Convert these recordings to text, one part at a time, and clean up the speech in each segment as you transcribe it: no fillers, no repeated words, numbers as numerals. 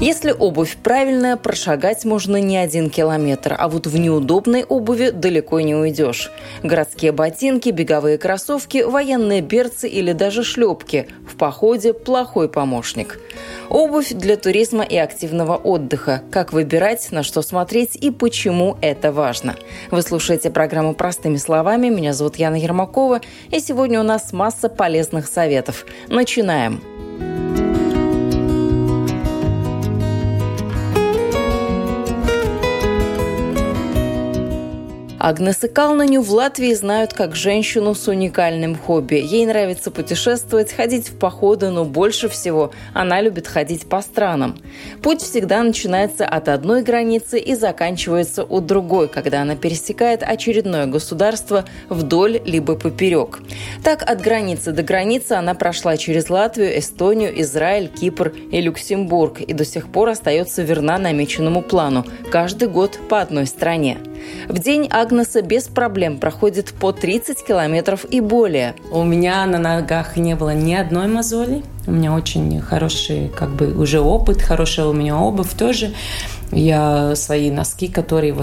Если обувь правильная, прошагать можно не 1 километр, а вот в неудобной обуви далеко не уйдешь. Городские ботинки, беговые кроссовки, военные берцы или даже шлепки – в походе плохой помощник. Обувь для туризма и активного отдыха. Как выбирать, на что смотреть и почему это важно. Вы слушаете программу «Простыми словами». Меня зовут Яна Ермакова, и сегодня у нас масса полезных советов. Начинаем! Агнесу Калнаню в Латвии знают как женщину с уникальным хобби. Ей нравится путешествовать, ходить в походы, но больше всего она любит ходить по странам. Путь всегда начинается от одной границы и заканчивается у другой, когда она пересекает очередное государство вдоль либо поперек. Так, от границы до границы она прошла через Латвию, Эстонию, Израиль, Кипр и Люксембург и до сих пор остается верна намеченному плану – каждый год по одной стране. В день Агнеса без проблем проходит по 30 километров и более. У меня на ногах не было ни одной мозоли. У меня очень хороший, уже опыт, хорошая у меня обувь тоже. Я свои носки, которые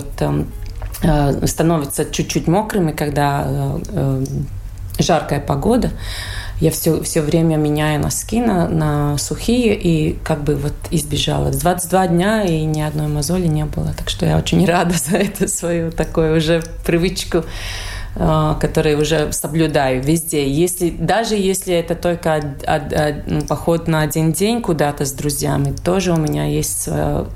становятся чуть-чуть мокрыми, когда жаркая погода, я все время меняю носки на сухие и избежала. 22 дня и ни одной мозоли не было. Так что я очень рада за эту свою такую уже привычку, которую уже соблюдаю везде. Даже если это только поход на один день куда-то с друзьями, тоже у меня есть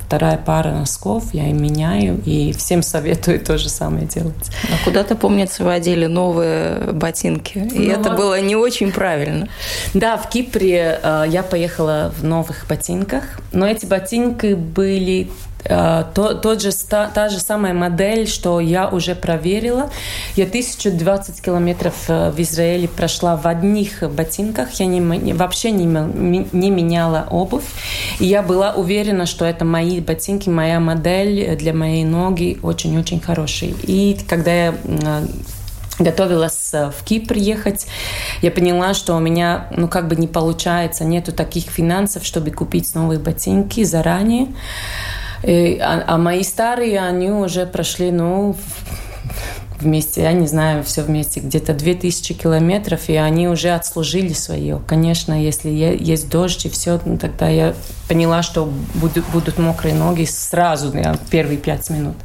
вторая пара носков, я их меняю, и всем советую то же самое делать. А куда-то, помнится, водили новые ботинки, и это было не очень правильно. Да, в Кипре я поехала в новых ботинках, но эти ботинки были... Та же самая модель, что я уже проверила. Я 1020 километров в Израиле прошла в одних ботинках. Я вообще не меняла обувь. И я была уверена, что это мои ботинки, моя модель для моей ноги очень-очень хорошие. И когда я готовилась в Кипр ехать, я поняла, что у меня не получается, нету таких финансов, чтобы купить новые ботинки заранее. А мои старые, они уже прошли, вместе, я не знаю, все вместе, где-то 2000 километров, и они уже отслужили свое. Конечно, если есть дождь и все, тогда я поняла, что будут мокрые ноги сразу, первые 5 минут.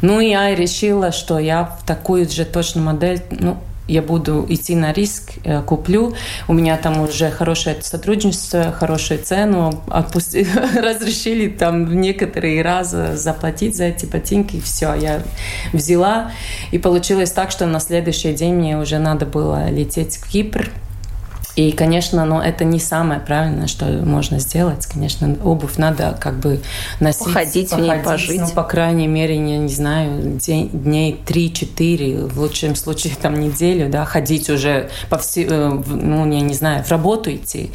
Я решила, что я в такую же точно модель, я буду идти на риск, куплю. У меня там уже хорошее сотрудничество, хорошую цену. Разрешили там в некоторые разы заплатить за эти ботинки. И все, я взяла. И получилось так, что на следующий день мне уже надо было лететь в Кипр. И, конечно, это не самое правильное, что можно сделать. Конечно, обувь надо носить. Походить в ней, пожить. По крайней мере, я не знаю, дней 3-4, в лучшем случае неделю, ходить уже в работу идти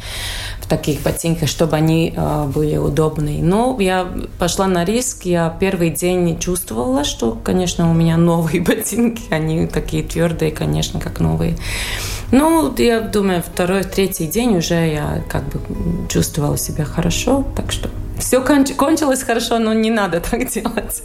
в таких ботинках, чтобы они были удобные. Но я пошла на риск, я первый день чувствовала, что, конечно, у меня новые ботинки, они такие твердые, конечно, как новые. Я думаю, второй, третий день уже я чувствовала себя хорошо, так что все кончилось хорошо, но не надо так делать,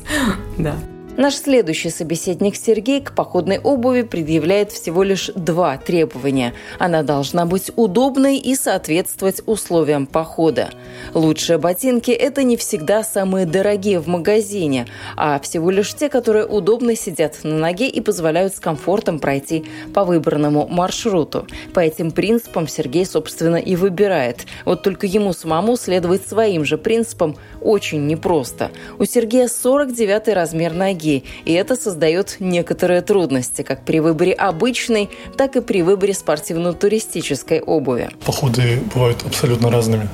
да. Наш следующий собеседник Сергей к походной обуви предъявляет всего лишь 2 требования. Она должна быть удобной и соответствовать условиям похода. Лучшие ботинки – это не всегда самые дорогие в магазине, а всего лишь те, которые удобно сидят на ноге и позволяют с комфортом пройти по выбранному маршруту. По этим принципам Сергей, собственно, и выбирает. Вот только ему самому следовать своим же принципам очень непросто. У Сергея 49-й размер ноги. И это создает некоторые трудности как при выборе обычной, так и при выборе спортивно-туристической обуви. Походы бывают абсолютно разными.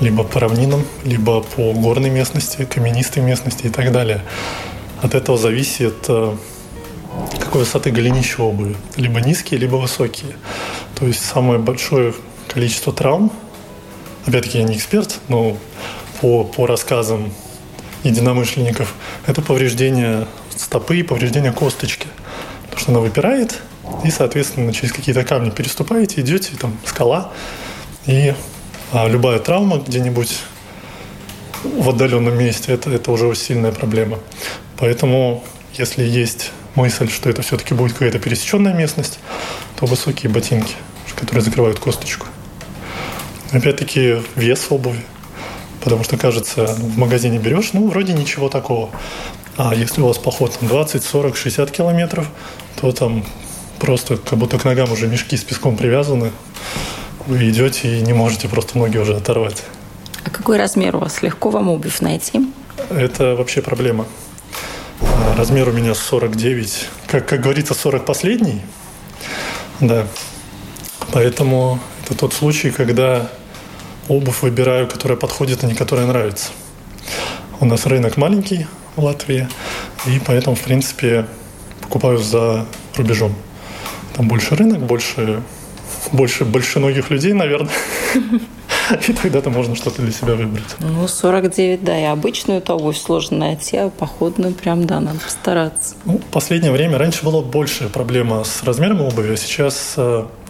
Либо по равнинам, либо по горной местности, каменистой местности и так далее. От этого зависит, какой высоты голенище обуви. Либо низкие, либо высокие. То есть самое большое количество травм, опять-таки я не эксперт, но по рассказам единомышленников, это повреждение стопы и повреждение косточки. Потому что она выпирает, и, соответственно, через какие-то камни переступаете, идете, там скала, и любая травма где-нибудь в отдаленном месте, это уже сильная проблема. Поэтому, если есть мысль, что это все-таки будет какая-то пересеченная местность, то высокие ботинки, которые закрывают косточку. Опять-таки, вес обуви. Потому что, кажется, в магазине берешь, ну, вроде ничего такого. А если у вас поход 20, 40, 60 километров, то там просто как будто к ногам уже мешки с песком привязаны. Вы идете и не можете просто ноги уже оторвать. А какой размер у вас? Легко вам обувь найти? Это вообще проблема. Размер у меня 49. Как говорится, 40 последний. Да. Поэтому это тот случай, когда обувь выбираю, которая подходит, а не которая нравится. У нас рынок маленький в Латвии, и поэтому, в принципе, покупаю за рубежом. Там больше рынок, больше большеногих людей, наверное. И тогда-то можно что-то для себя выбрать. Ну, 49, да. И обычную-то обувь сложно найти, а походную прям, да, надо постараться. Ну, в последнее время раньше была большая проблема с размером обуви, а сейчас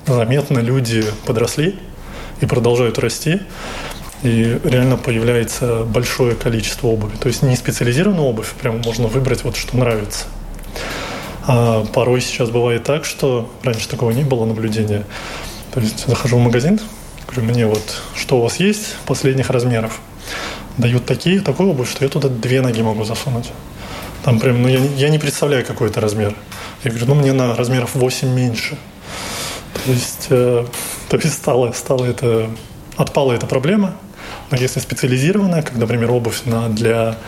заметно люди подросли и продолжают расти. И реально появляется большое количество обуви. То есть не специализированная обувь, прям можно выбрать вот что нравится. А порой сейчас бывает так, что раньше такого не было наблюдения. То есть захожу в магазин, говорю, мне вот что у вас есть последних размеров. Дают такую обувь, что я туда две ноги могу засунуть. Там прям, ну я не представляю, какой это размер. Я говорю, ну мне на размеров 8 меньше. То есть отпала эта проблема. Но если специализированная, как, например, обувь для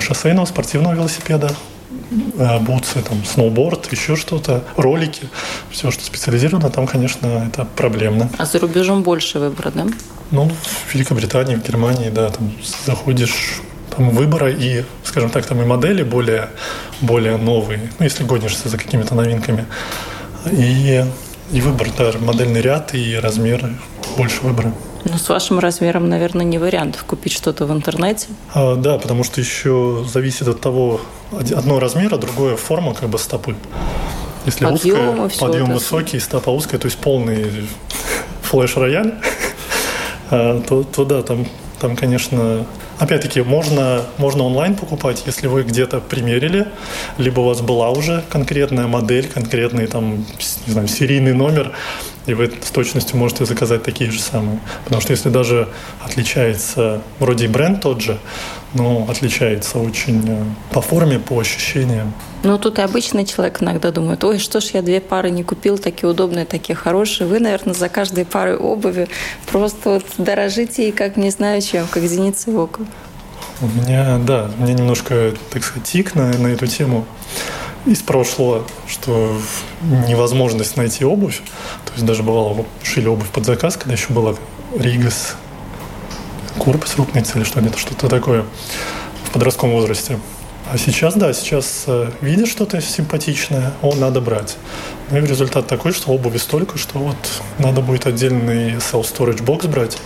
шоссейного спортивного велосипеда, бутсы, там, сноуборд, еще что-то, ролики, все, что специализировано, там, конечно, это проблемно. А за рубежом больше выбора, да? Ну, в Великобритании, в Германии, да, там заходишь, там выбора и, скажем так, там и модели более новые, ну, если гонишься за какими-то новинками. И выбор, да, модельный ряд и размеры, больше выбора. Но с вашим размером, наверное, не вариант купить что-то в интернете. Да, потому что еще зависит от того, одно размера, другое форма как бы стопы. Если подъемы, узкая, подъем высокий, стопа узкая, то есть полный флеш-рояль, то да, там, конечно... Опять-таки, можно онлайн покупать, если вы где-то примерили, либо у вас была уже конкретная модель, конкретный там, не знаю, серийный номер, и вы с точностью можете заказать такие же самые. Потому что если даже отличается, вроде и бренд тот же, но отличается очень по форме, по ощущениям. Ну, тут и обычный человек иногда думает, ой, что ж я две пары не купил, такие удобные, такие хорошие. Вы, наверное, за каждой парой обуви просто вот дорожите и как не знаю чем, как зеницы в око. У меня немножко, так сказать, тик на эту тему из прошлого, что невозможность найти обувь. То есть даже бывало, шили обувь под заказ, когда еще была Ригас, корпус рукницы или что-то такое в подростковом возрасте. А сейчас, да, видишь что-то симпатичное, надо брать. Ну и результат такой, что обуви столько, что вот надо будет отдельный self-storage бокс брать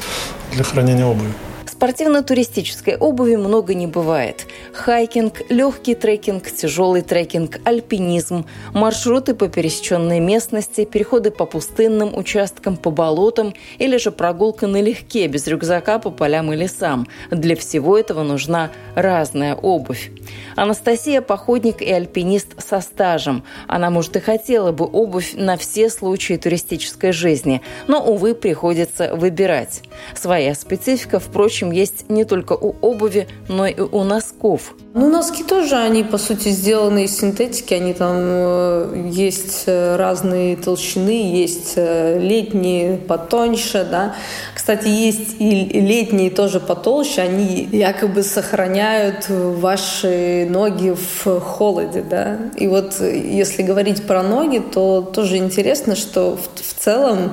для хранения обуви. Спортивно-туристической обуви много не бывает. Хайкинг, легкий трекинг, тяжелый трекинг, альпинизм, маршруты по пересеченной местности, переходы по пустынным участкам, по болотам или же прогулка налегке, без рюкзака по полям и лесам. Для всего этого нужна разная обувь. Анастасия – походник и альпинист со стажем. Она, может, и хотела бы обувь на все случаи туристической жизни, но, увы, приходится выбирать. Своя специфика, впрочем, есть не только у обуви, но и у носков. Ну, носки тоже, они, по сути, сделаны из синтетики. Они там есть разные толщины, есть летние потоньше, да. Кстати, есть и летние тоже потолще. Они якобы сохраняют ваши ноги в холоде, да. И вот если говорить про ноги, то тоже интересно, что в целом,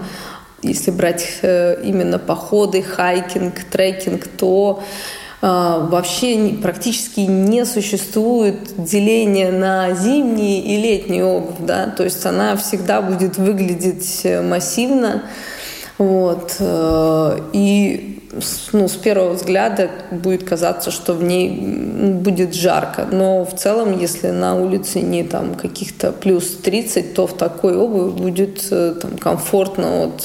если брать именно походы, хайкинг, трекинг, то вообще практически не существует деления на зимние и летние обувь, да, то есть она всегда будет выглядеть массивно, вот, и, ну, с первого взгляда будет казаться, что в ней будет жарко, но в целом, если на улице не там каких-то плюс 30, то в такой обуви будет там комфортно от,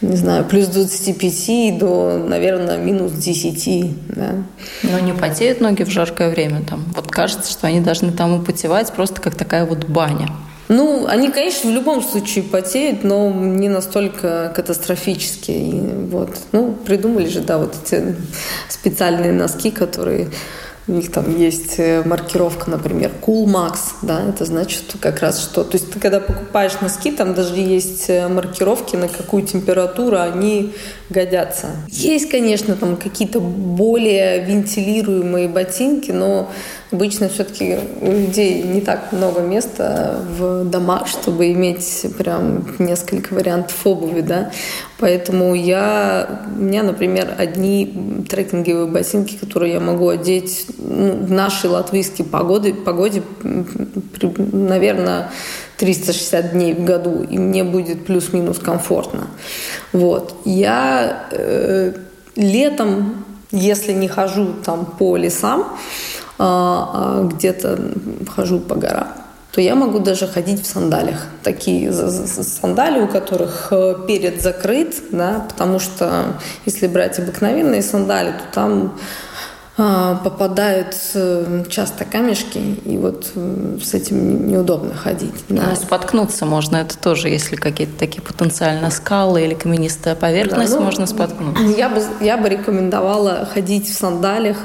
не знаю, плюс 25 до, наверное, минус 10. Да. Но не потеют ноги в жаркое время там? Вот кажется, что они должны там употевать, просто как такая вот баня. Ну, они, конечно, в любом случае потеют, но не настолько катастрофически. И вот. Ну, придумали же, да, вот эти специальные носки, которые... У них там есть маркировка, например, Cool Max, да, это значит как раз что... То есть ты когда покупаешь носки, там даже есть маркировки, на какую температуру они годятся. Есть, конечно, там какие-то более вентилируемые ботинки, но обычно все-таки у людей не так много места в домах, чтобы иметь прям несколько вариантов обуви, да. Поэтому у меня, например, одни трекинговые ботинки, которые я могу одеть в нашей латвийской погоде, наверное, 360 дней в году, и мне будет плюс-минус комфортно. Вот. Я летом, если не хожу там по лесам, а где-то хожу по горам, то я могу даже ходить в сандалиях. Такие сандали, у которых перед закрыт, да, потому что если брать обыкновенные сандали, то там попадают часто камешки, и вот с этим неудобно ходить. Да. Ну, споткнуться можно, это тоже, если какие-то такие потенциально скалы или каменистая поверхность, да, ну, можно споткнуться. Я бы рекомендовала ходить в сандалиях,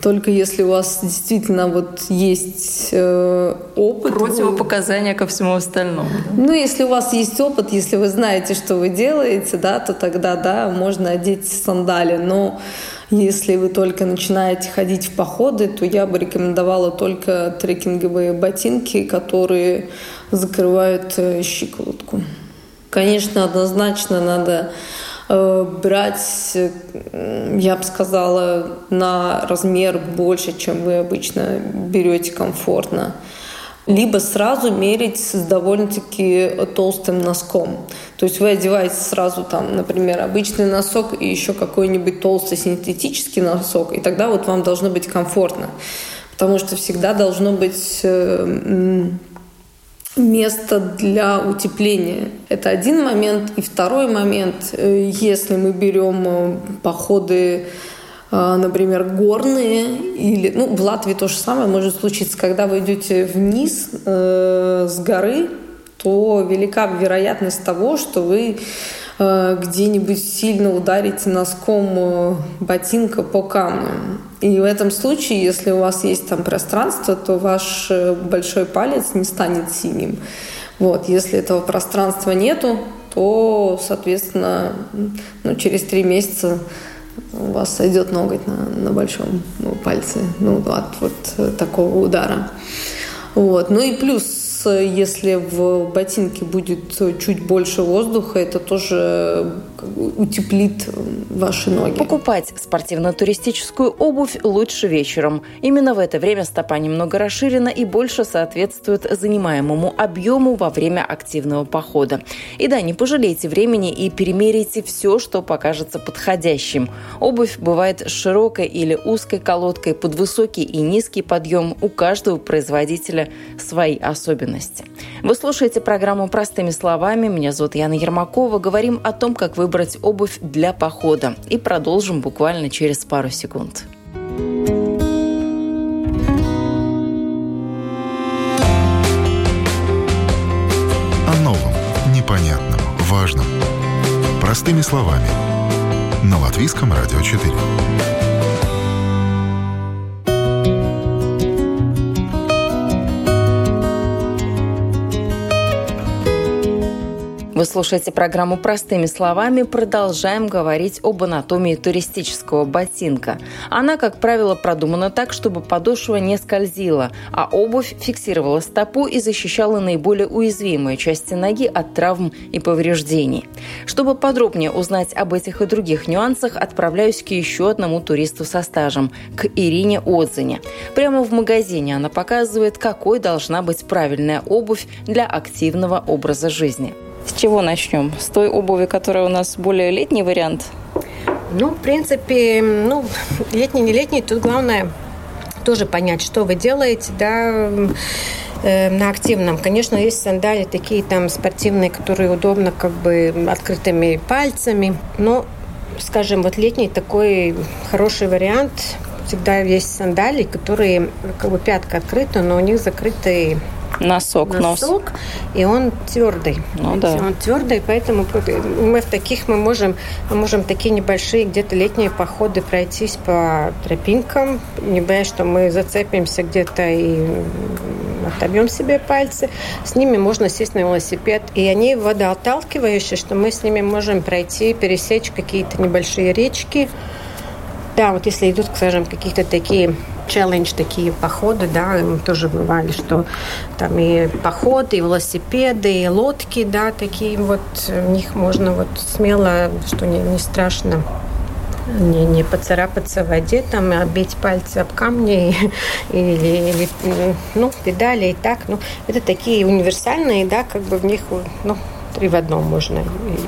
только если у вас действительно вот есть опыт. Противопоказания ко всему остальному. Да? Ну, если у вас есть опыт, если вы знаете, что вы делаете, да, то тогда, да, можно одеть сандали. Но если вы только начинаете ходить в походы, то я бы рекомендовала только трекинговые ботинки, которые закрывают щиколотку. Конечно, однозначно надо... брать, я бы сказала, на размер больше, чем вы обычно берете комфортно. Либо сразу мерить с довольно-таки толстым носком. То есть вы одеваете сразу, там, например, обычный носок и еще какой-нибудь толстый синтетический носок, и тогда вот вам должно быть комфортно. Потому что всегда должно быть... место для утепления. Это один момент. И второй момент, если мы берем походы, например, горные, или, ну, в Латвии то же самое может случиться, когда вы идете вниз с горы, то велика вероятность того, что вы где-нибудь сильно ударите носком ботинка по камню. И в этом случае, если у вас есть там пространство, то ваш большой палец не станет синим. Вот. Если этого пространства нету, то, соответственно, ну, через 3 месяца у вас сойдет ноготь на большом пальце, ну, от вот такого удара. Вот. Ну и плюс, если в ботинке будет чуть больше воздуха, это тоже утеплит ваши ноги. Покупать спортивно-туристическую обувь лучше вечером. Именно в это время стопа немного расширена и больше соответствует занимаемому объему во время активного похода. И да, не пожалейте времени и перемеряйте все, что покажется подходящим. Обувь бывает с широкой или узкой колодкой, под высокий и низкий подъем. У каждого производителя свои особенности. Вы слушаете программу «Простыми словами». Меня зовут Яна Ермакова. Говорим о том, как выбрать обувь для похода. И продолжим буквально через пару секунд. О новом, непонятном, важном. Простыми словами. На Латвийском радио 4. Вы слушаете программу «Простыми словами». Продолжаем говорить об анатомии туристического ботинка. Она, как правило, продумана так, чтобы подошва не скользила, а обувь фиксировала стопу и защищала наиболее уязвимые части ноги от травм и повреждений. Чтобы подробнее узнать об этих и других нюансах, отправляюсь к еще одному туристу со стажем – к Ирине Отзане. Прямо в магазине она показывает, какой должна быть правильная обувь для активного образа жизни. С чего начнем? С той обуви, которая у нас более летний вариант? Ну, в принципе, летний, не летний, тут главное тоже понять, что вы делаете, да, на активном. Конечно, есть сандали такие там спортивные, которые удобно как бы открытыми пальцами, но, скажем, вот летний такой хороший вариант. Всегда есть сандали, которые как бы пятка открыта, но у них закрытый носок, и он твердый. Он твердый, поэтому мы можем такие небольшие где-то летние походы пройтись по тропинкам, не боясь, что мы зацепимся где-то и отобьем себе пальцы. С ними можно сесть на велосипед, и они водоотталкивающие, что мы с ними можем пройти, пересечь какие-то небольшие речки. Да, вот если идут, скажем, какие-то такие челлендж, такие походы, да, мы тоже бывали, что там и походы, и велосипеды, и лодки, да, такие вот, в них можно вот смело, что не страшно, не поцарапаться в воде, там, оббить пальцы об камни или педали, и так, это такие универсальные, да, как бы в них, три в одном можно.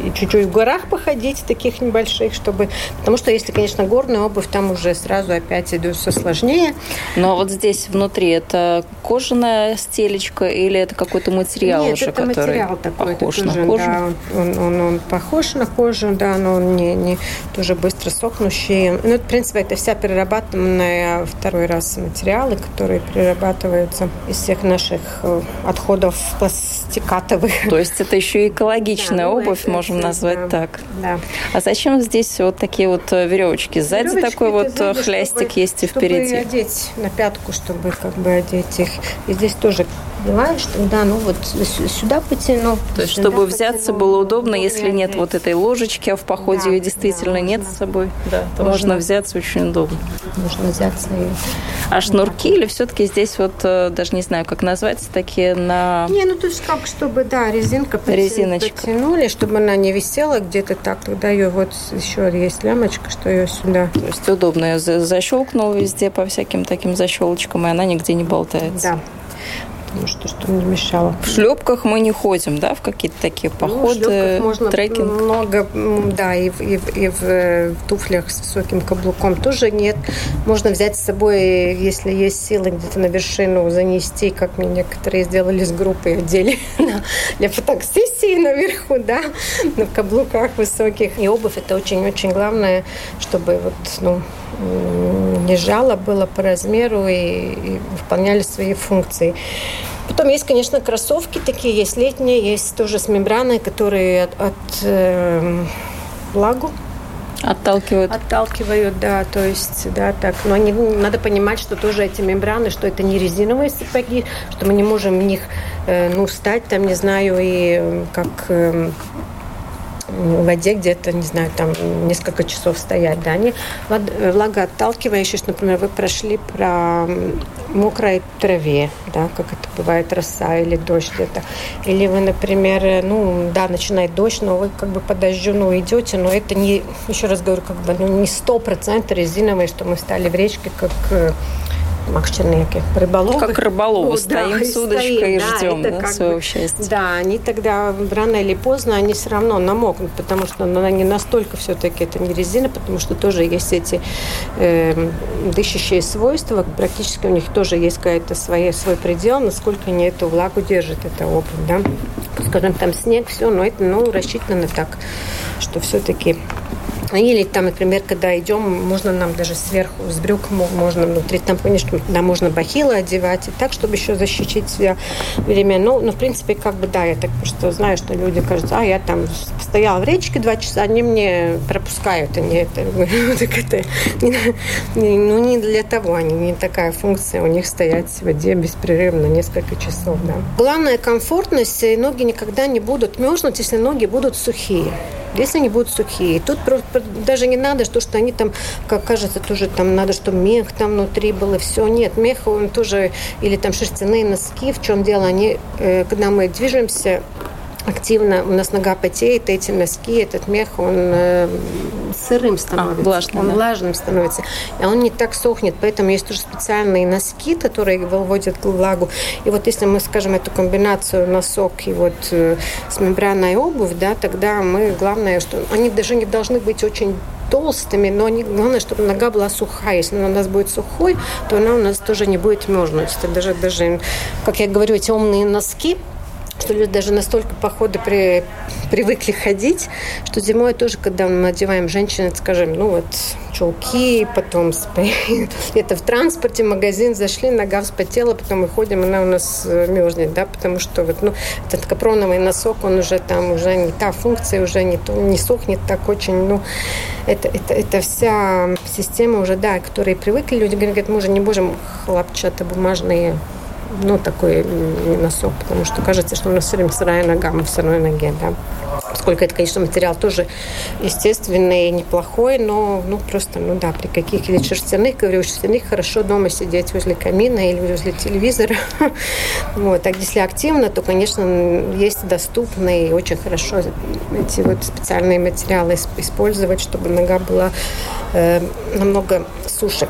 И чуть-чуть в горах походить, таких небольших, чтобы... Потому что, если, конечно, горная обувь, там уже сразу опять идут все сложнее. Но вот здесь внутри это кожаная стелечка или это какой-то материал? Нет, уже, который материал такой, похож на кожу? Да, он похож на кожу, да, но он не тоже быстро сохнущий. В принципе, это вся перерабатываемая второй раз материалы, которые перерабатываются из всех наших отходов пластикатовых. То есть это еще и экологичная обувь, можем назвать так. Да. А зачем здесь вот такие вот веревочки? Сзади веревочки, такой вот сзади, хлястик есть и впереди. Чтобы одеть на пятку, чтобы как бы одеть их. И здесь тоже надеваешь, тогда, сюда потянул. То есть, чтобы взяться было удобно, если нет вот этой ложечки, а в походе ее действительно нет с собой, да, то можно взяться очень удобно. Можно взяться и... А шнурки или все-таки здесь вот, даже не знаю, как назвать, такие на... Не, тут как, чтобы, да, резиночку потянули, чтобы она не висела где-то так, тогда ее вот еще есть лямочка, что ее сюда. То есть удобно, я защелкнула везде по всяким таким защелочкам, и она нигде не болтается. Да. Потому что мне мешало. В шлепках мы не ходим, да, в какие-то такие походы, трекинг? Много, да, и в туфлях с высоким каблуком тоже нет. Можно взять с собой, если есть силы, где-то на вершину занести, как мне некоторые сделали с группы, одели для фотосессии наверху, да, на каблуках высоких. И обувь — это очень-очень главное, чтобы не жало было по размеру и выполняли свои функции. Потом есть, конечно, кроссовки такие, есть летние, есть тоже с мембраной, которые от влагу отталкивают, да, то есть, да, так. Но надо понимать, что тоже эти мембраны, что это не резиновые сапоги, что мы не можем в них, встать, там, не знаю, и как... в воде где-то, не знаю, там несколько часов стоять, да, они влагоотталкивающие, например, вы прошли по мокрой траве, да, как это бывает, роса или дождь где-то, или вы, например, начинает дождь, но вы как бы под дождю, идете, но это не, еще раз говорю, как бы, не 100% резиновые, что мы встали в речке, как... рыболовы. Как рыболовы, стоим с удочкой и ждем своего счастья. Да, они тогда рано или поздно, они все равно намокнут, потому что она не настолько все-таки, это не резина, потому что тоже есть эти дышащие свойства, практически у них тоже есть какой-то свой предел, насколько они эту влагу держат, это обувь, да. Скажем, там снег, все, но это рассчитано так, что все-таки Или там, например, когда идем, можно нам даже сверху с брюк, можно внутри тампоне, что нам можно бахилы одевать, и так, чтобы еще защитить себя время. Ну, в принципе, как бы да, я так просто знаю, что люди кажется, я там стояла в речке 2 часа, они мне пропускают, они это, ну, не для того, они не такая функция у них стоять сегодня беспрерывно несколько часов, да. Главное комфортность, и ноги никогда не будут мерзнуть, если ноги будут сухие. Если они будут сухие. Тут даже не надо, что они там, как кажется, тоже там надо, чтобы мех там внутри был, и все. Нет, мех он тоже, или там шерстяные носки, в чем дело, они, когда мы движемся активно, у нас нога потеет, эти носки, этот мех, он сырым становится, влажным, он да. влажным становится, и он не так сохнет, поэтому есть тоже специальные носки, которые выводят влагу, и вот если мы, скажем, эту комбинацию носок и вот с мембранной обувь, да, тогда мы, главное, что они даже не должны быть очень толстыми, но главное, чтобы нога была сухая. Если она у нас будет сухой, то она у нас тоже не будет мерзнуть. Это даже, как я говорю, эти умные носки, что люди даже настолько походу привыкли ходить, что зимой тоже, когда мы одеваем женщины, скажем, ну вот чулки, потом это в транспорте, в магазин зашли, нога вспотела, потом мы ходим, она у нас мерзнет, да, потому что вот, ну, этот капроновый носок, он уже там, уже не та функция, уже не, то, не сохнет так очень, ну, это вся система уже, да, к которой привыкли, люди говорят, мы уже не можем хлопчатобумажные, ну, такой носок, потому что кажется, что у нас все время сырая нога, мы в сырой ноге, да. Поскольку это, конечно, материал тоже естественный, неплохой, но, ну, просто, ну, да, при каких-либо шерстяных, говорю, шерстяных хорошо дома сидеть возле камина или возле телевизора. Вот, а если активно, то, конечно, есть доступные, очень хорошо эти вот специальные материалы использовать, чтобы нога была намного суше.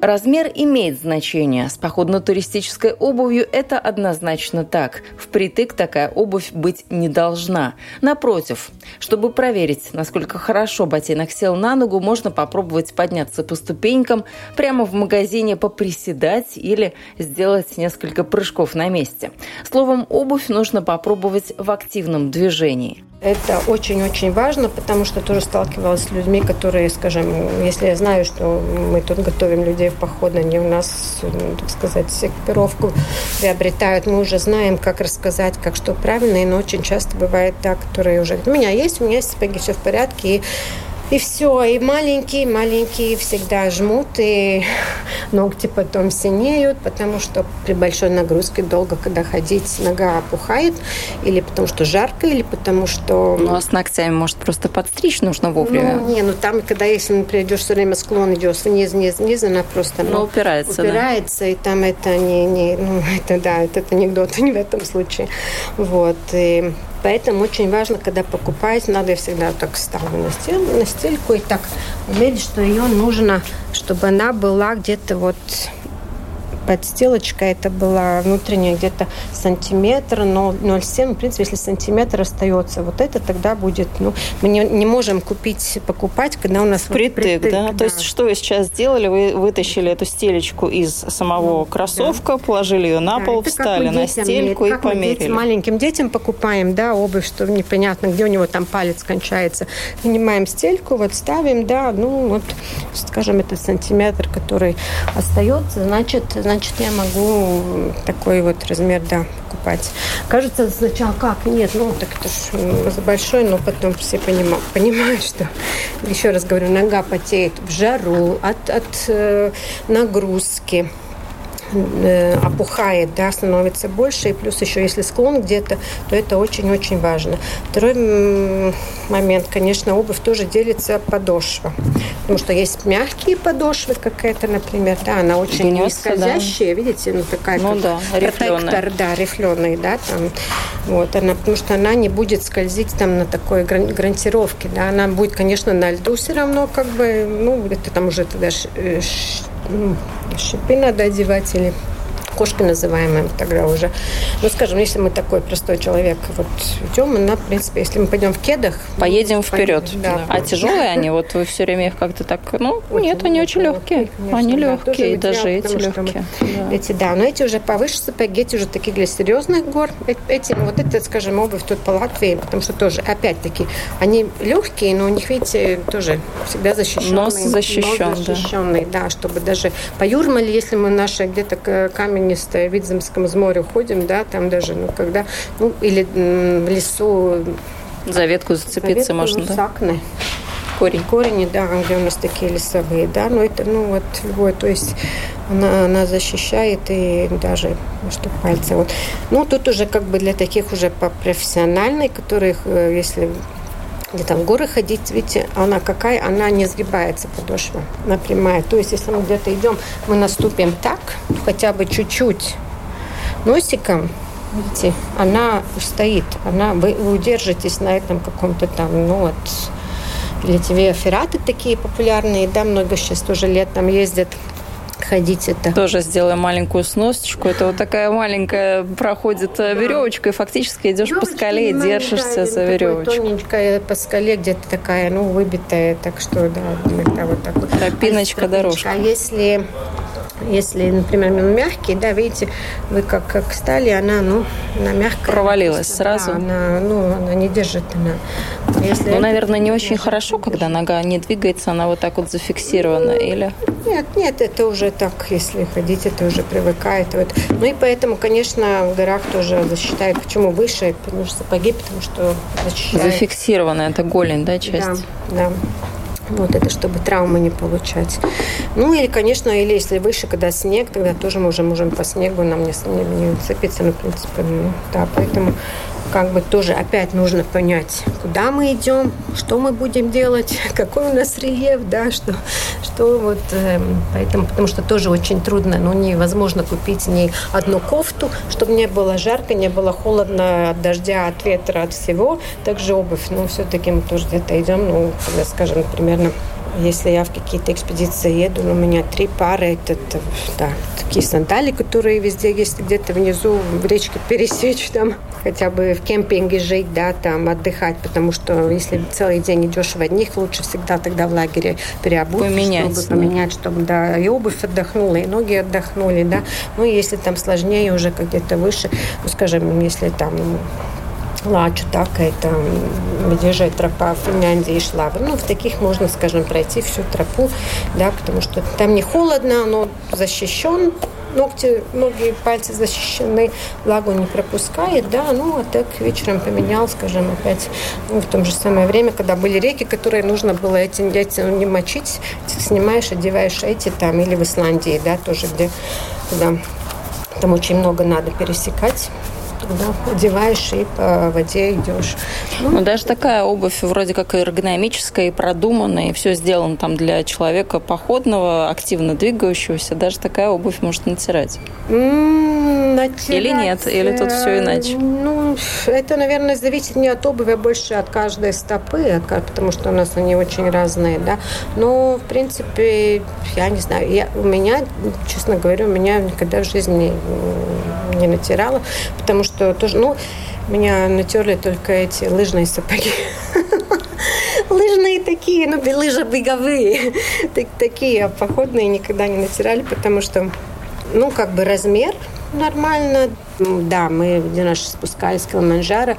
Размер имеет значение. С походно-туристической обувью это однозначно так. Впритык такая обувь быть не должна. Напротив, чтобы проверить, насколько хорошо ботинок сел на ногу, можно попробовать подняться по ступенькам, прямо в магазине поприседать или сделать несколько прыжков на месте. Словом, обувь нужно попробовать в активном движении. Это очень-очень важно, потому что тоже сталкивалась с людьми, которые, скажем, если я знаю, что мы тут готовим людей в поход, они у нас, так сказать, экипировку приобретают, мы уже знаем, как рассказать, как что правильно, но очень часто бывает так, которые уже говорят, у меня есть сапоги, все в порядке, и все, и маленькие всегда жмут, и ногти потом синеют, потому что при большой нагрузке долго, когда ходить, нога опухает, или потому что жарко, или потому что... Ну, а с ногтями, может, просто подстричь нужно вовремя? Ну, не, ну там, когда, если, например, идешь все время склон, идешь вниз, она просто... Ну, упирается, да. И там это не... Ну, это, да, этот анекдот не в этом случае. Вот, и... Поэтому очень важно, когда покупаете, надо, я всегда так ставлю на стельку и так уметь, что ее нужно, чтобы она была где-то вот подстилочка, это была внутренняя где-то сантиметр, 0,7, в принципе, если сантиметр остается, вот это тогда будет, ну, мы не можем покупать, когда у нас... Впритык, да? Да? То есть что вы сейчас сделали? Вы вытащили эту стелечку из самого кроссовка, да. Положили ее на пол, встали на стельку и померили. Как мы маленьким детям покупаем, да, обувь, что непонятно, где у него там палец кончается. Нанимаем стельку, вот ставим, да, ну, вот, скажем, этот сантиметр, который остается, значит, я могу такой вот размер, да, покупать. Кажется, сначала как? Нет, ну, так это же большой, но потом все понимают, что, еще раз говорю, нога потеет в жару от нагрузки. Опухает, да, становится больше, и плюс еще если склон где-то, то это очень-очень важно. Второй момент, конечно, обувь тоже делится подошва, потому что есть мягкие подошвы, какая-то, например, да, она очень нескользящая, да. Видите, ну такая, ну, да, протектор, да, рифленый, да, там, вот, она, потому что она не будет скользить там на такой грантировке, да, она будет, конечно, на льду все равно, как бы, ну, это там уже тогда шипы надо одевать или кошка называемая тогда уже. Ну, скажем, если мы такой простой человек вот идем, она, в принципе, если мы пойдем в кедах... Поедем вперед. Да. А тяжелые они, вот вы все время их как-то так... Ну, очень нет, они очень легкие. Конечно, они легкие, даже эти легкие. Эти, да, но эти уже повыше сапоги, эти уже такие для серьезных гор. Эти, вот это, скажем, обувь тут по Латвии, потому что тоже, опять-таки, они легкие, но у них, видите, тоже всегда защищенный. Нос защищенный, да, чтобы даже по Юрмале, если мы наши где-то к каменистое Видземскому с морю ходим, да, там даже, ну, когда, ну, или в лесу. За ветку зацепиться можно, да? Сакны. Корень, да, где у нас такие лесовые, да, но это, ну, вот, любое, то есть она защищает и даже, что пальцы, вот. Ну, тут уже как бы для таких уже профессиональных, которых, если... где там в горы ходить, видите, она какая, она не сгибается, подошва, она прямая. То есть, если мы где-то идем, мы наступим так, хотя бы чуть-чуть носиком, видите, она устоит, она, вы удержитесь на этом каком-то там, ну вот, или тебе фераты такие популярные, да, много сейчас тоже летом ездят. Ходить это. Тоже сделаем маленькую сносочку. Это вот такая маленькая проходит веревочка, и фактически идешь по скале и держишься за веревочку. Тоненькая по скале где-то такая, ну, выбитая, так что, да, иногда вот так вот. Тропиночка, дорожка. А если, например, он мягкий, да, видите, вы как стали, она, ну, она мягкая. Провалилась сразу. Да, она не держит. Если наверное, не очень хорошо, когда нога не двигается, она вот так вот зафиксирована, или? Нет, это уже так, если ходить, это уже привыкает. Вот. Ну и поэтому, конечно, в горах тоже защищает, почему выше, потому что сапоги, потому что защищает. Зафиксирована, это голень, да, часть? Да. Вот это, чтобы травмы не получать. Ну, или, конечно, или если выше, когда снег, тогда тоже мы уже можем по снегу, нам не цепиться, ну, в принципе, ну, да, поэтому как бы тоже опять нужно понять, куда мы идем, что мы будем делать, какой у нас рельеф, да, что вот, поэтому, потому что тоже очень трудно, ну, невозможно купить ни одну кофту, чтобы не было жарко, не было холодно от дождя, от ветра, от всего, также обувь, ну, все-таки мы тоже где-то идем, ну, когда, скажем, примерно, если я в какие-то экспедиции еду, у меня 3 пары, это да, такие сандали, которые везде есть, где-то внизу в речке пересечь, там, хотя бы в кемпинге жить, да, там, отдыхать, потому что если целый день идешь в одних, лучше всегда тогда в лагере переобуть, чтобы да, и обувь отдохнула, и ноги отдохнули, да, ну, если там сложнее уже, как где-то выше, ну, скажем, если там... Ла Чутака, это медвежья тропа в Финляндии и шла. Ну, в таких можно, скажем, пройти всю тропу, да, потому что там не холодно, но защищен, ноги, пальцы защищены, влагу не пропускает, да, ну, а так вечером поменял, скажем, опять, ну, в том же самое время, когда были реки, которые нужно было эти не мочить, снимаешь, одеваешь эти там, или в Исландии, да, тоже, где да, там очень много надо пересекать. Да, одеваешь и по воде идешь. Ну, даже такая обувь вроде как эргономическая и продуманная, и все сделано там для человека походного, активно двигающегося. Даже такая обувь может натирать. Или нет, или тут все иначе. Ну, это, наверное, зависит не от обуви, а больше от каждой стопы, потому что у нас они очень разные, да. Но, в принципе, я не знаю, у меня, честно говоря, никогда в жизни не натирала, потому что тоже, ну, меня натерли только эти лыжные сапоги. Лыжные такие, ну, лыжебеговые. Такие, а походные никогда не натирали, потому что, ну, как бы размер нормально. Да, мы один раз спускались с Килиманджаро,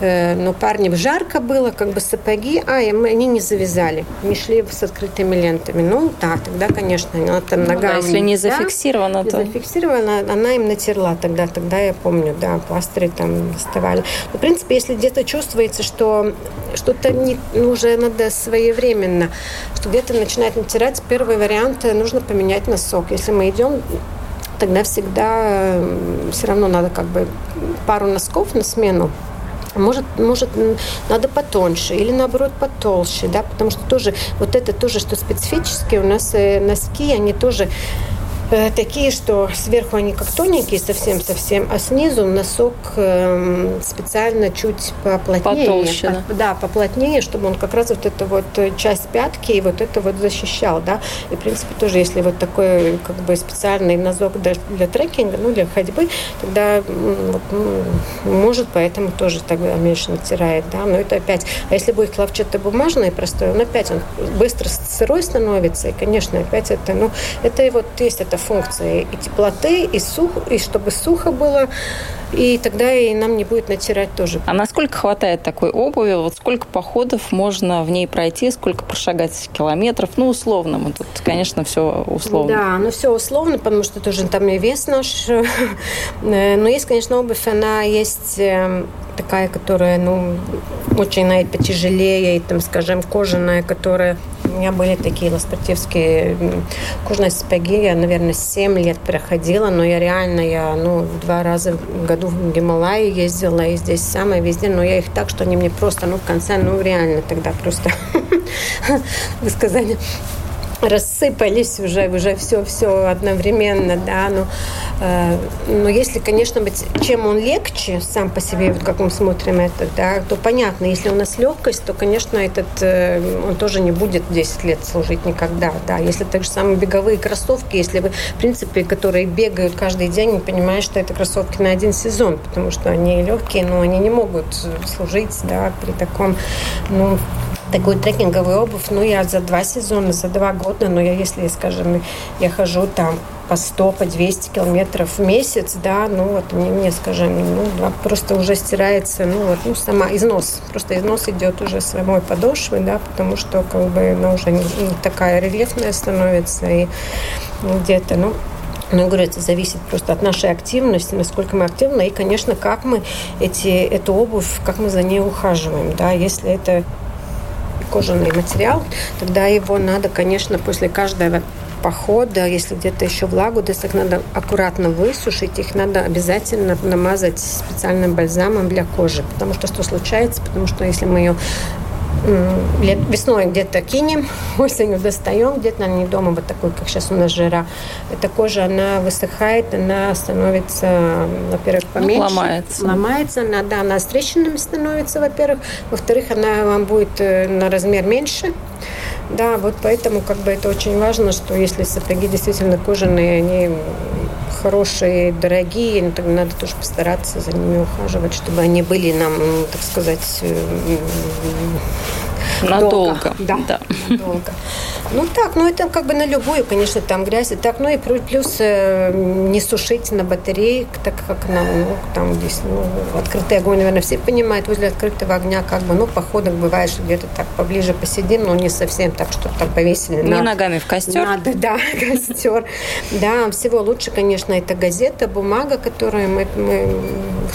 но парням жарко было, как бы сапоги, они не завязали, не шли с открытыми лентами. Ну, да, тогда, конечно, она там нога... если не зафиксирована, то... Не зафиксирована, она им натерла тогда я помню, да, пластыри там оставали. Но, в принципе, если где-то чувствуется, что что-то не, уже надо своевременно, что где-то начинает натирать, первый вариант, нужно поменять носок. Если мы идем... тогда всегда все равно надо как бы пару носков на смену. Может, надо потоньше или, наоборот, потолще, да, потому что тоже, вот это тоже, что специфически у нас носки, они тоже такие, что сверху они как тоненькие совсем-совсем, а снизу носок специально чуть поплотнее. Потолще. Да, поплотнее, чтобы он как раз вот эту вот часть пятки и вот это вот защищал, да. И, в принципе, тоже, если вот такой как бы специальный носок для трекинга, ну, для ходьбы, тогда может, поэтому тоже тогда меньше натирает, да. Но это опять... А если будет хлопчатобумажный простой, он опять он быстро сырой становится, и, конечно, опять это, ну, это и вот есть эта функция и теплоты, и и чтобы сухо было, и тогда и нам не будет натирать тоже. А насколько хватает такой обуви? Вот сколько походов можно в ней пройти, сколько прошагать километров? Ну, условно. Мы тут, конечно, все условно. Да, ну, все условно, потому что тоже там и вес наш. Но есть, конечно, обувь, она есть такая, которая, ну, очень, она и потяжелее, и там, скажем, кожаная, которая... У меня были такие ласпортивские кожные сапоги. Я, наверное, 7 лет проходила, но я реально, я 2 раза в году в Гималаи ездила, и здесь сама, везде, но я их так, что они мне просто, в конце, реально тогда просто, вы сказали, рассыпались уже все одновременно, да, но если, конечно, быть, чем он легче сам по себе, вот как мы смотрим это, да, то понятно, если у нас легкость, то, конечно, он тоже не будет 10 лет служить никогда, да, если так же самые беговые кроссовки, если вы, в принципе, которые бегают каждый день, понимаешь, что это кроссовки на один сезон, потому что они легкие, но они не могут служить, да, при таком, такую трекинговую обувь, я за 2 сезона, за 2 года, я, если, скажем, я хожу там по 100, по 200 километров в месяц, да, мне, скажем, просто уже стирается, сама износ, просто износ идет уже самой подошвы, да, потому что, она уже не такая рельефная становится, и где-то, я говорю, это зависит просто от нашей активности, насколько мы активны, и, конечно, как мы эту обувь, как мы за ней ухаживаем, да, если это кожаный материал, тогда его надо, конечно, после каждого похода, если где-то еще влагу, досок надо аккуратно высушить, их надо обязательно намазать специальным бальзамом для кожи, потому что что случается, потому что если мы ее весной где-то кинем, осенью достаем, где-то не дома, вот такой, как сейчас у нас жара. Эта кожа, она высыхает, она становится, во-первых, поменьше. Ломается она с трещинами становится, во-первых. Во-вторых, она вам будет на размер меньше. Да, вот поэтому это очень важно, что если сапоги действительно кожаные, они хорошие, дорогие, тогда надо тоже постараться за ними ухаживать, чтобы они были нам, так сказать, надолго. Да. Надолго. Это на любую, конечно, там грязь. Так, и плюс не сушить на батарее, так как нам, там здесь, открытый огонь, наверное, все понимают, возле открытого огня, походок бывает, что где-то так поближе посидим, но не совсем так, что там повесили. Не ногами в костер. Надо, да, костер. Да, всего лучше, конечно, это газета, бумага, которую мы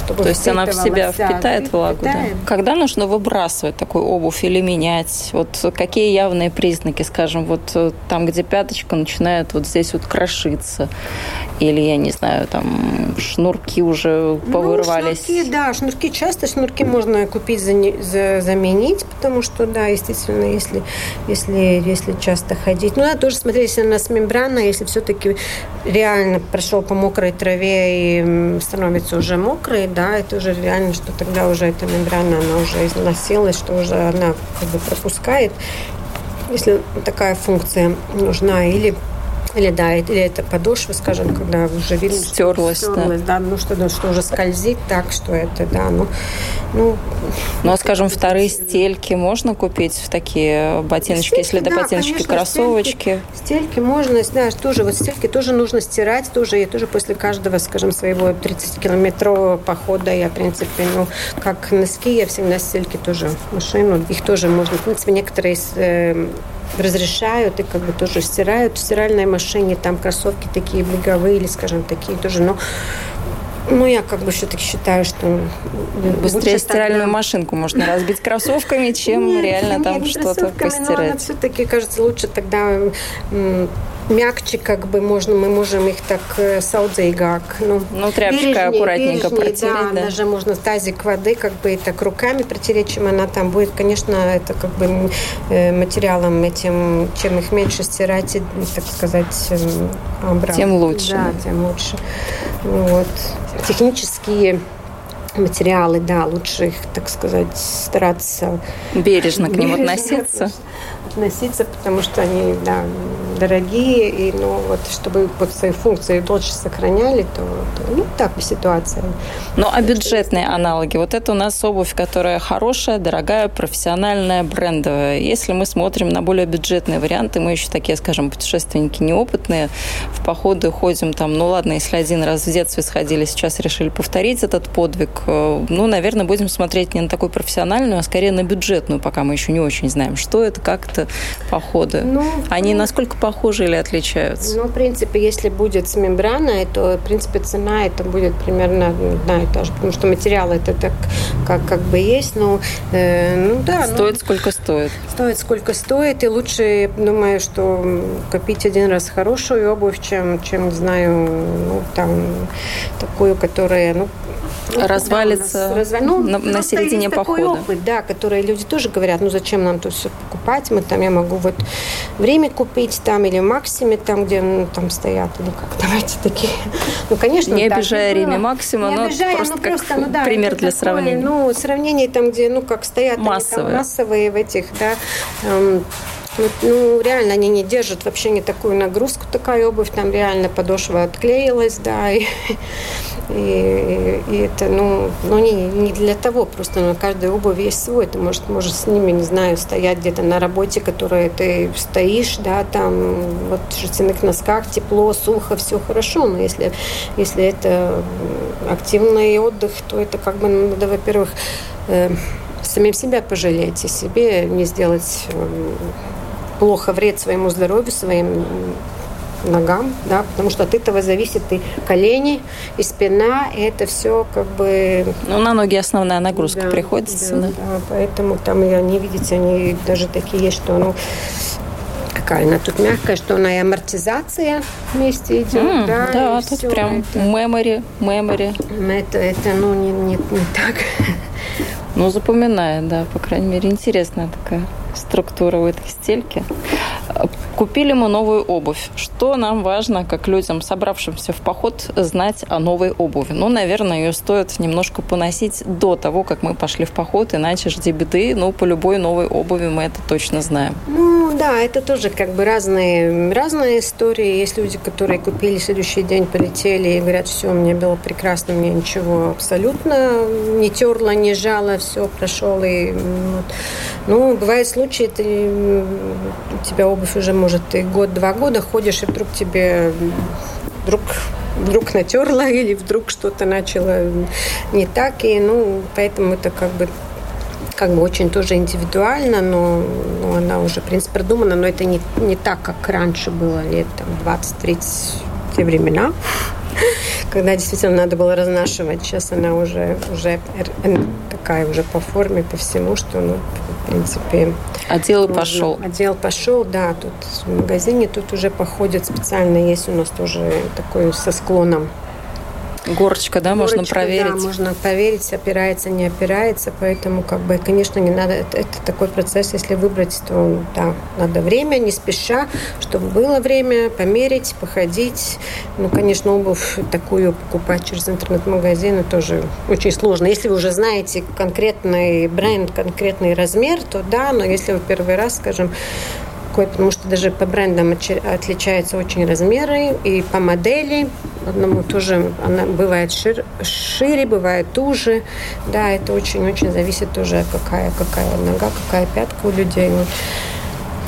чтобы то есть она в себя впитает влагу, да? Когда нужно выбрасывать такую обувь или менять? Вот какие явные признаки, скажем, вот там, где пяточка начинает вот здесь вот крошиться? Или, я не знаю, там шнурки уже повырвались? Шнурки можно купить, заменить, потому что, да, естественно, если часто ходить. Надо тоже смотреть, если у нас мембрана, если все-таки реально прошел по мокрой траве и становится уже мокрой, да, это уже реально, что тогда уже эта мембрана, она уже износилась, что уже она пропускает, если такая функция нужна, или это подошва, скажем, когда уже видно, стерлась, да, что уже скользит так, что это, да, скажем, вторые стельки можно купить в такие ботиночки, стельки, если ботиночки, конечно, кроссовочки? Стельки можно, знаешь, тоже, стельки тоже нужно стирать, я после каждого, скажем, своего 30-километрового похода, я, в принципе, как носки, я всегда стельки тоже в машину, их тоже можно, в принципе, некоторые разрешают и тоже стирают в стиральной машине, там кроссовки такие беговые или, скажем, такие тоже, я все-таки считаю, что быстрее стиральную машинку можно разбить кроссовками, чем реально там что-то постирать. Все-таки, кажется, лучше тогда мягче, как бы можно, мы можем их так саудзейгак. Ну тряпочкой аккуратненько протереть. Да, даже можно тазик воды, как бы так руками протереть, чем она там будет. Конечно, это как бы материалом этим, чем их меньше стирать, так сказать, обратно. Тем лучше. Да, тем лучше. Вот. Технические материалы, да, лучше их, так сказать, стараться... Бережно к ним относиться. Потому что они, да, дорогие, и, ну, вот, чтобы вот свои функции дольше сохраняли, то ну, так и ситуация. Ну, а бюджетные аналоги? Вот это у нас обувь, которая хорошая, дорогая, профессиональная, брендовая. Если мы смотрим на более бюджетные варианты, мы еще такие, скажем, путешественники неопытные, в походы ходим там, ну, ладно, если один раз в детстве сходили, сейчас решили повторить этот подвиг, ну, наверное, будем смотреть не на такую профессиональную, а скорее на бюджетную, пока мы еще не очень знаем, что это, как это походы. Ну, они насколько похожи или отличаются? Ну, в принципе, если будет с мембраной, то, в принципе, цена это будет примерно одна и та же, потому что материал это так, как бы есть, но... ну, да, стоит, ну, сколько стоит. Стоит, сколько стоит, и лучше, думаю, что купить один раз хорошую обувь, чем не знаю, ну, там, такую, которая, ну... Развалится, да, на середине похода. Такой опыт, да, который люди тоже говорят, ну зачем нам тут все покупать, мы там, я могу вот время купить там или в Максиме там, где ну, там стоят, или как там эти такие. Ну, конечно, не обижая Риме Максима, но просто ну, да, пример для такое, сравнения. Ну, сравнение там, где, ну, как стоят массовые, они, там, массовые в этих, да, ну, реально, они не держат вообще не такую нагрузку, такая обувь, там реально подошва отклеилась, да, и это, ну не для того просто, на каждой обуви есть свой, ты можешь с ними, не знаю, стоять где-то на работе, которой ты стоишь, да, там, вот в шерстяных носках, тепло, сухо, все хорошо, но если это активный отдых, то это как бы надо, во-первых, самим себя пожалеть и себе не сделать... плохо, вред своему здоровью, своим ногам, да, потому что от этого зависит и колени, и спина, и это все как бы... Ну, на ноги основная нагрузка, да, приходится. Да, да. Да, поэтому там, и они, видите, они даже такие есть, что, ну, какая она тут мягкая, что она и амортизация вместе идет, да. Да, тут все, прям это... memory. Это, ну, не так. Ну, запоминает, да, по крайней мере, интересная такая структура у этой стельки. Купили мы новую обувь. Что нам важно, как людям, собравшимся в поход, знать о новой обуви? Ну, наверное, ее стоит немножко поносить до того, как мы пошли в поход, иначе жди беды. Ну, по любой новой обуви мы это точно знаем. Ну, да, это тоже как бы разные истории. Есть люди, которые купили, следующий день полетели и говорят, все, мне было прекрасно, мне ничего абсолютно не терло, не жало, все, прошел. И, вот. Ну, бывают случаи, у тебя обувь уже, может, ты год-два года ходишь, и вдруг тебе вдруг натерла, или вдруг что-то начало не так. И, ну, поэтому это как бы очень тоже индивидуально, но она уже, в принципе, продумана, но это не так, как раньше было, лет там, 20-30, те времена, когда действительно надо было разнашивать. Сейчас она уже такая уже по форме, по всему, что, ну, в принципе... Отдел пошел, да. Тут в магазине тут уже походят специально. Есть у нас тоже такой со склоном. Горочка, да, можно проверить. Да, можно проверить, опирается, не опирается. Поэтому, как бы, конечно, не надо. Это такой процесс, если выбрать, то да, надо время, не спеша, чтобы было время померить, походить. Ну, конечно, обувь такую покупать через интернет-магазины тоже очень сложно. Если вы уже знаете конкретный бренд, конкретный размер, то да, но если вы первый раз, скажем, потому что даже по брендам отличаются очень размеры и по модели. Одному тоже она бывает шире, бывает туже. Да, это очень-очень зависит тоже, какая нога, какая пятка у людей.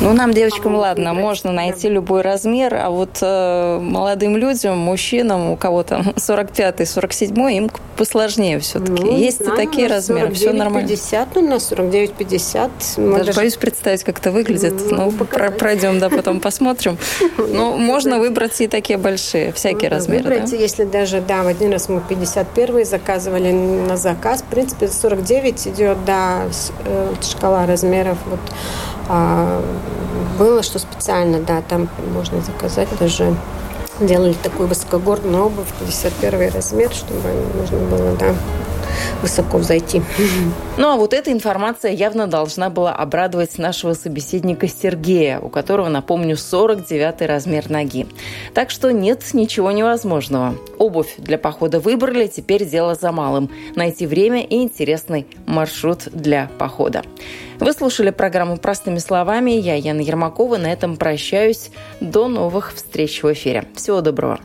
Ну, нам, девочкам, ладно, можно найти любой размер, а вот молодым людям, мужчинам, у кого-то 45-й, 47-й, им посложнее все-таки. Ну, есть и такие размеры, все нормально. 50, у нас 49-50. Даже боюсь представить, как это выглядит. Ну, пройдем, да, потом посмотрим. Но можно выбрать и такие большие, всякие размеры. Выбрать, если даже, да, в один раз мы 51-й заказывали на заказ, в принципе, 49 идет, да, шкала размеров, вот. Было, что специально, да, там можно заказать даже. Делали такую высокогорную обувь, 51 размер, чтобы можно было, да, высоко взойти. Ну, а вот эта информация явно должна была обрадовать нашего собеседника Сергея, у которого, напомню, 49-й размер ноги. Так что нет ничего невозможного. Обувь для похода выбрали, теперь дело за малым. Найти время и интересный маршрут для похода. Вы слушали программу «Простыми словами». Я, Яна Ермакова, на этом прощаюсь. До новых встреч в эфире. Всего доброго.